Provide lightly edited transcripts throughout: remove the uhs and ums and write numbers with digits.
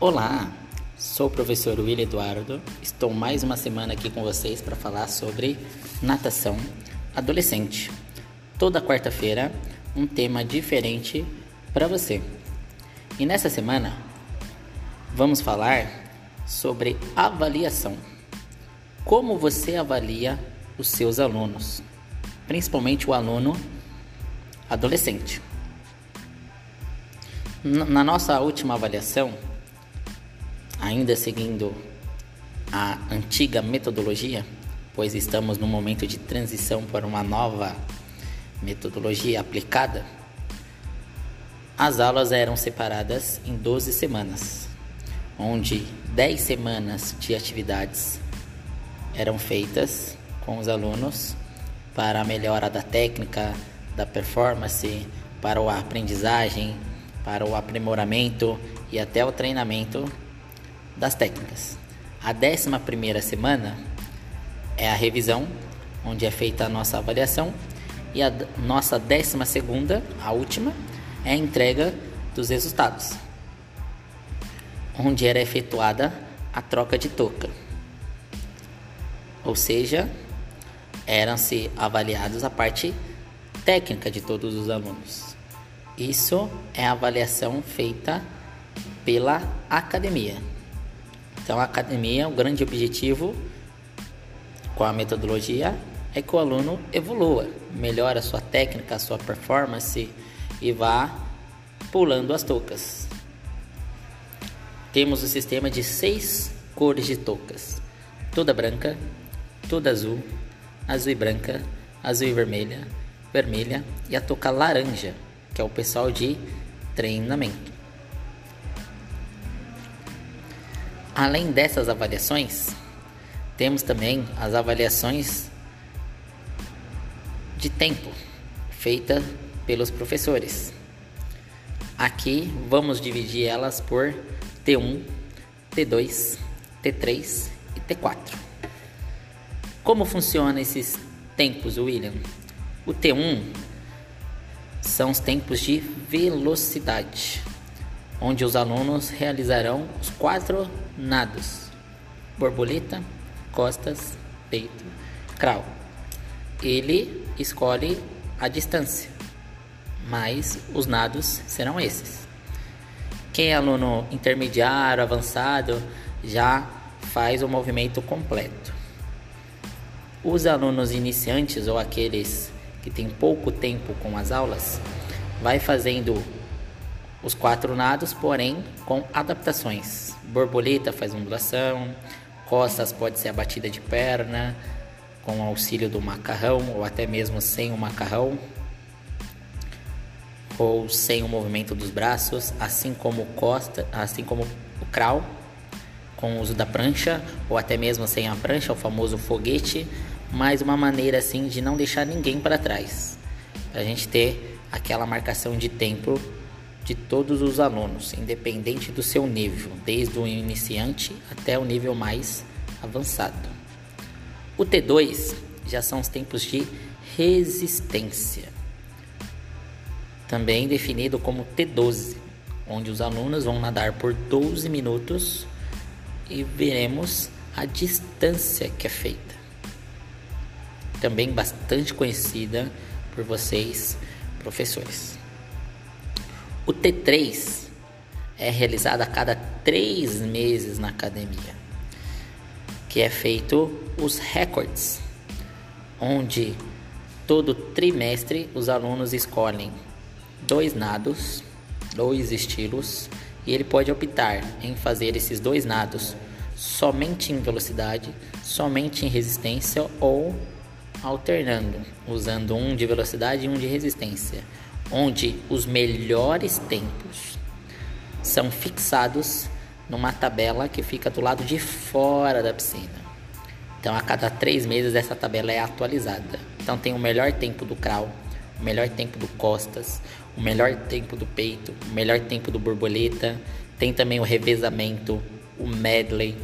Olá, sou o professor Willian Eduardo, estou mais uma semana aqui com vocês para falar sobre natação adolescente. Toda quarta-feira, um tema diferente para você. E nessa semana, vamos falar sobre avaliação. Como você avalia os seus alunos, principalmente o aluno adolescente. Na nossa última avaliação, ainda seguindo a antiga metodologia, pois estamos num momento de transição para uma nova metodologia aplicada, as aulas eram separadas em 12 semanas, onde 10 semanas de atividades eram feitas com os alunos para a melhora da técnica, da performance, para a aprendizagem, para o aprimoramento e até o treinamento das técnicas. A 11ª semana é a revisão, onde é feita a nossa avaliação, e a nossa 12ª, a última, é a entrega dos resultados, onde era efetuada a troca de touca, ou seja, eram-se avaliados a parte técnica de todos os alunos. Isso é a avaliação feita pela academia. Então, a academia, o grande objetivo com a metodologia é que o aluno evolua, melhore a sua técnica, a sua performance e vá pulando as toucas. Temos o sistema de 6 cores de toucas: toda branca, toda azul, azul e branca, azul e vermelha, vermelha e a touca laranja, que é o pessoal de treinamento. Além dessas avaliações, temos também as avaliações de tempo, feitas pelos professores. Aqui vamos dividir elas por T1, T2, T3 e T4. Como funcionam esses tempos, Willian? O T1 são os tempos de velocidade, onde os alunos realizarão os 4 nados: borboleta, costas, peito, crawl. Ele escolhe a distância, mas os nados serão esses. Quem é aluno intermediário, avançado, já faz o movimento completo. Os alunos iniciantes ou aqueles que têm pouco tempo com as aulas, vai fazendo os 4 nados, porém com adaptações. Borboleta faz ondulação, costas pode ser a batida de perna, com o auxílio do macarrão ou até mesmo sem o macarrão, ou sem o movimento dos braços, assim como o crawl, com o uso da prancha ou até mesmo sem a prancha, o famoso foguete, mas uma maneira assim de não deixar ninguém para trás, para a gente ter aquela marcação de tempo de todos os alunos, independente do seu nível, desde o iniciante até o nível mais avançado. O T2 já são os tempos de resistência, também definido como T12, onde os alunos vão nadar por 12 minutos e veremos a distância que é feita. Também bastante conhecida por vocês, professores. O T3 é realizado a cada 3 meses na academia, que é feito os recordes, onde todo trimestre os alunos escolhem 2 nados, 2 estilos, e ele pode optar em fazer esses 2 nados somente em velocidade, somente em resistência ou alternando, usando um de velocidade e um de resistência, onde os melhores tempos são fixados numa tabela que fica do lado de fora da piscina. Então, a cada 3 meses essa tabela é atualizada. Então, tem o melhor tempo do crawl, o melhor tempo do costas, o melhor tempo do peito, o melhor tempo do borboleta. Tem também o revezamento, o medley.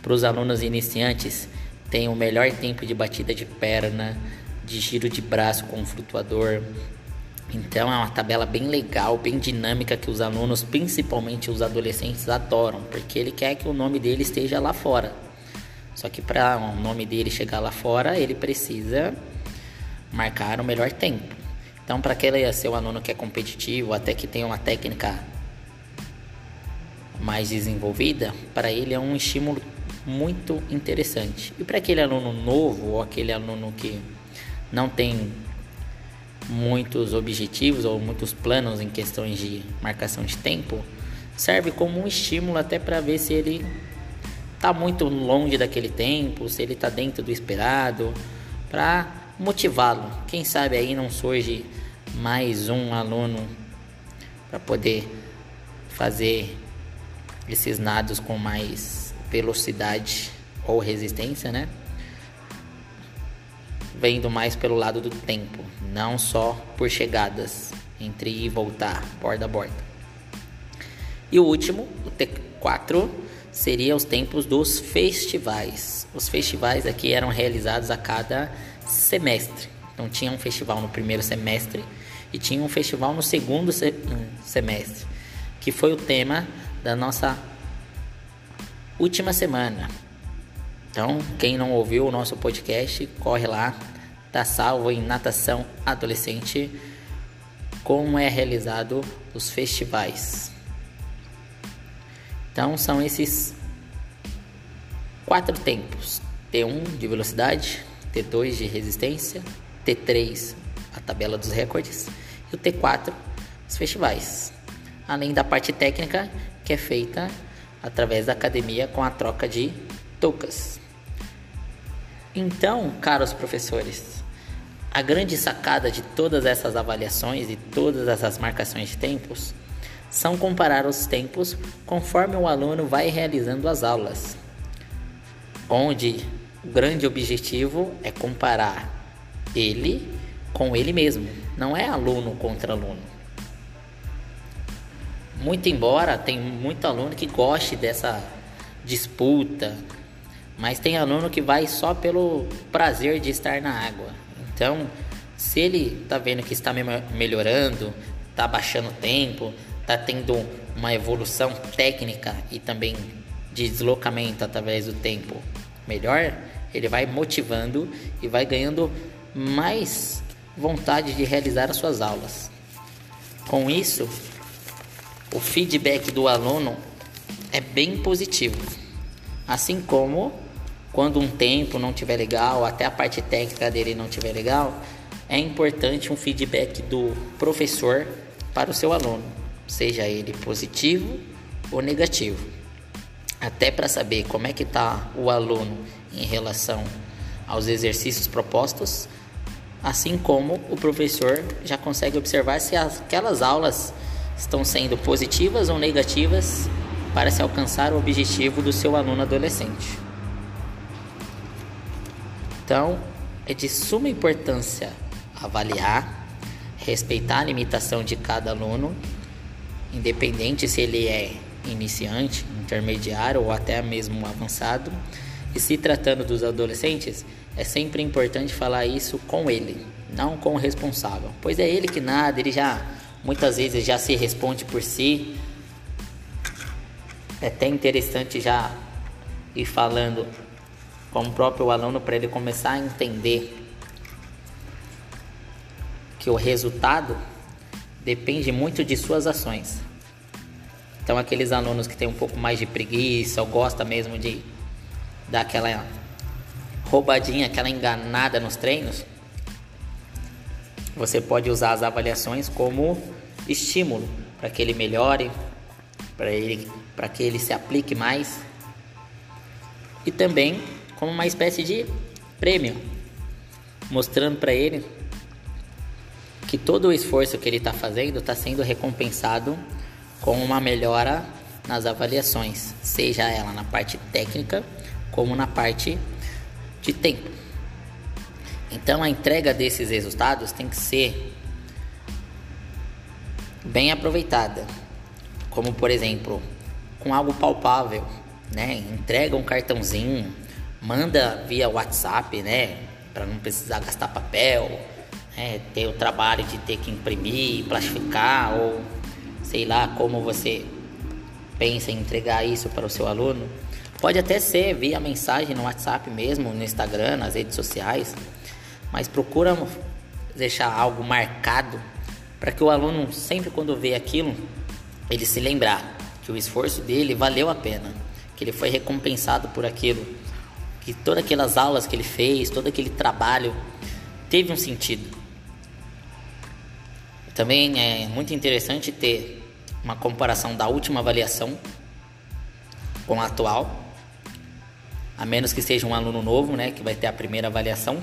Para os alunos iniciantes, tem o melhor tempo de batida de perna, de giro de braço com flutuador, Então é uma tabela bem legal, bem dinâmica, que os alunos, principalmente os adolescentes, adoram, porque ele quer que o nome dele esteja lá fora. Só que para o nome dele chegar lá fora, ele precisa marcar o melhor tempo. Então, para aquele seu aluno que é competitivo, até que tenha uma técnica mais desenvolvida, para ele é um estímulo muito interessante. E para aquele aluno novo, ou aquele aluno que não tem muitos objetivos ou muitos planos em questões de marcação de tempo, serve como um estímulo até para ver se ele está muito longe daquele tempo, se ele está dentro do esperado, para motivá-lo. Quem sabe aí não surge mais um aluno para poder fazer esses nados com mais velocidade ou resistência, né? Vendo mais pelo lado do tempo, não só por chegadas, entre ir e voltar, borda a borda. E o último, o T4, seria os tempos dos festivais. Os festivais aqui eram realizados a cada semestre. Então tinha um festival no primeiro semestre e tinha um festival no segundo semestre, que foi o tema da nossa última semana. Então, quem não ouviu o nosso podcast, corre lá, tá salvo em Natação Adolescente, como é realizado os festivais. Então, são esses 4 tempos: T1 de velocidade, T2 de resistência, T3 a tabela dos recordes e o T4 os festivais. Além da parte técnica, que é feita através da academia com a troca de toucas. Então, caros professores, a grande sacada de todas essas avaliações e todas essas marcações de tempos são comparar os tempos conforme o aluno vai realizando as aulas, onde o grande objetivo é comparar ele com ele mesmo, não é aluno contra aluno. Muito embora tem muito aluno que goste dessa disputa, mas tem aluno que vai só pelo prazer de estar na água. Então, se ele está vendo que está melhorando, está baixando o tempo, está tendo uma evolução técnica e também de deslocamento através do tempo melhor, ele vai motivando e vai ganhando mais vontade de realizar as suas aulas. Com isso, o feedback do aluno é bem positivo. Assim como quando um tempo não estiver legal, até a parte técnica dele não estiver legal, é importante um feedback do professor para o seu aluno, seja ele positivo ou negativo, até para saber como é que está o aluno em relação aos exercícios propostos, assim como o professor já consegue observar se aquelas aulas estão sendo positivas ou negativas para se alcançar o objetivo do seu aluno adolescente. Então, é de suma importância avaliar, respeitar a limitação de cada aluno, independente se ele é iniciante, intermediário ou até mesmo avançado. E se tratando dos adolescentes, é sempre importante falar isso com ele, não com o responsável, pois é ele que nada, ele já muitas vezes já se responde por si. É até interessante já ir falando com o próprio aluno para ele começar a entender que o resultado depende muito de suas ações. Então, aqueles alunos que têm um pouco mais de preguiça ou gostam mesmo de dar aquela roubadinha, aquela enganada nos treinos, você pode usar as avaliações como estímulo para que ele melhore, para que ele se aplique mais, e também como uma espécie de prêmio, mostrando para ele que todo o esforço que ele está fazendo está sendo recompensado com uma melhora nas avaliações, seja ela na parte técnica como na parte de tempo. Então a entrega desses resultados tem que ser bem aproveitada, como por exemplo com algo palpável, né? Entrega um cartãozinho, manda via WhatsApp, né? Para não precisar gastar papel, ter o trabalho de ter que imprimir, plastificar, ou sei lá como você pensa em entregar isso para o seu aluno. Pode até ser via mensagem no WhatsApp mesmo, no Instagram, nas redes sociais, mas procura deixar algo marcado para que o aluno, sempre quando vê aquilo, ele se lembrar que o esforço dele valeu a pena, que ele foi recompensado por aquilo, que todas aquelas aulas que ele fez, todo aquele trabalho teve um sentido. Também é muito interessante ter uma comparação da última avaliação com a atual, a menos que seja um aluno novo, que vai ter a primeira avaliação.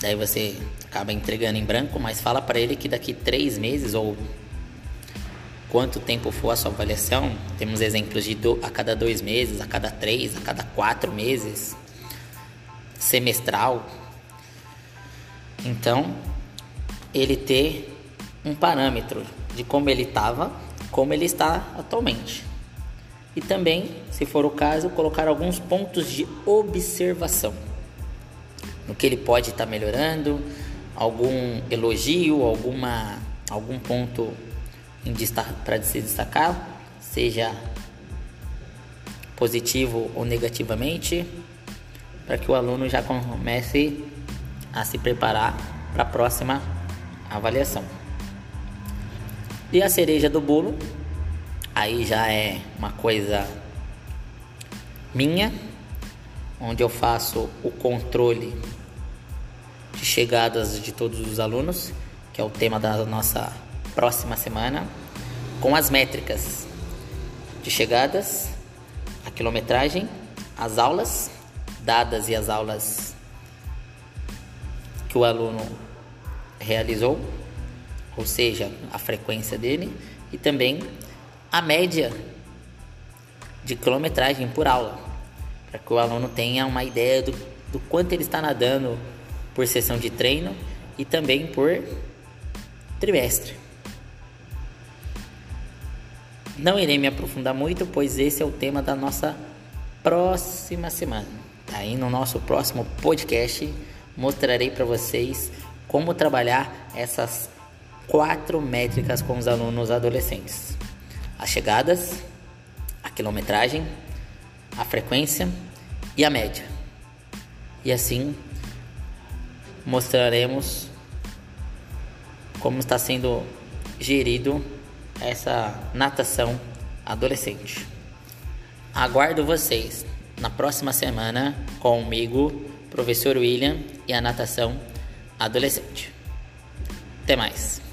Daí você acaba entregando em branco, mas fala para ele que daqui 3 meses ou quanto tempo for a sua avaliação, temos exemplos de a cada 2 meses, a cada 3, a cada 4 meses, semestral. Então, ele ter um parâmetro de como ele estava, como ele está atualmente. E também, se for o caso, colocar alguns pontos de observação. No que ele pode estar melhorando, algum elogio, algum ponto para se destacar, seja positivo ou negativamente, para que o aluno já comece a se preparar para a próxima avaliação. E a cereja do bolo, aí já é uma coisa minha, onde eu faço o controle de chegadas de todos os alunos, que é o tema da nossa próxima semana, com as métricas de chegadas, a quilometragem, as aulas dadas e as aulas que o aluno realizou, ou seja, a frequência dele, e também a média de quilometragem por aula, para que o aluno tenha uma ideia do quanto ele está nadando por sessão de treino e também por trimestre. Não irei me aprofundar muito, pois esse é o tema da nossa próxima semana. Aí no nosso próximo podcast mostrarei para vocês como trabalhar essas 4 métricas com os alunos adolescentes: as chegadas, a quilometragem, a frequência e a média. E assim mostraremos como está sendo gerido essa natação adolescente. Aguardo vocês na próxima semana comigo, professor Willian, e a natação adolescente. Até mais!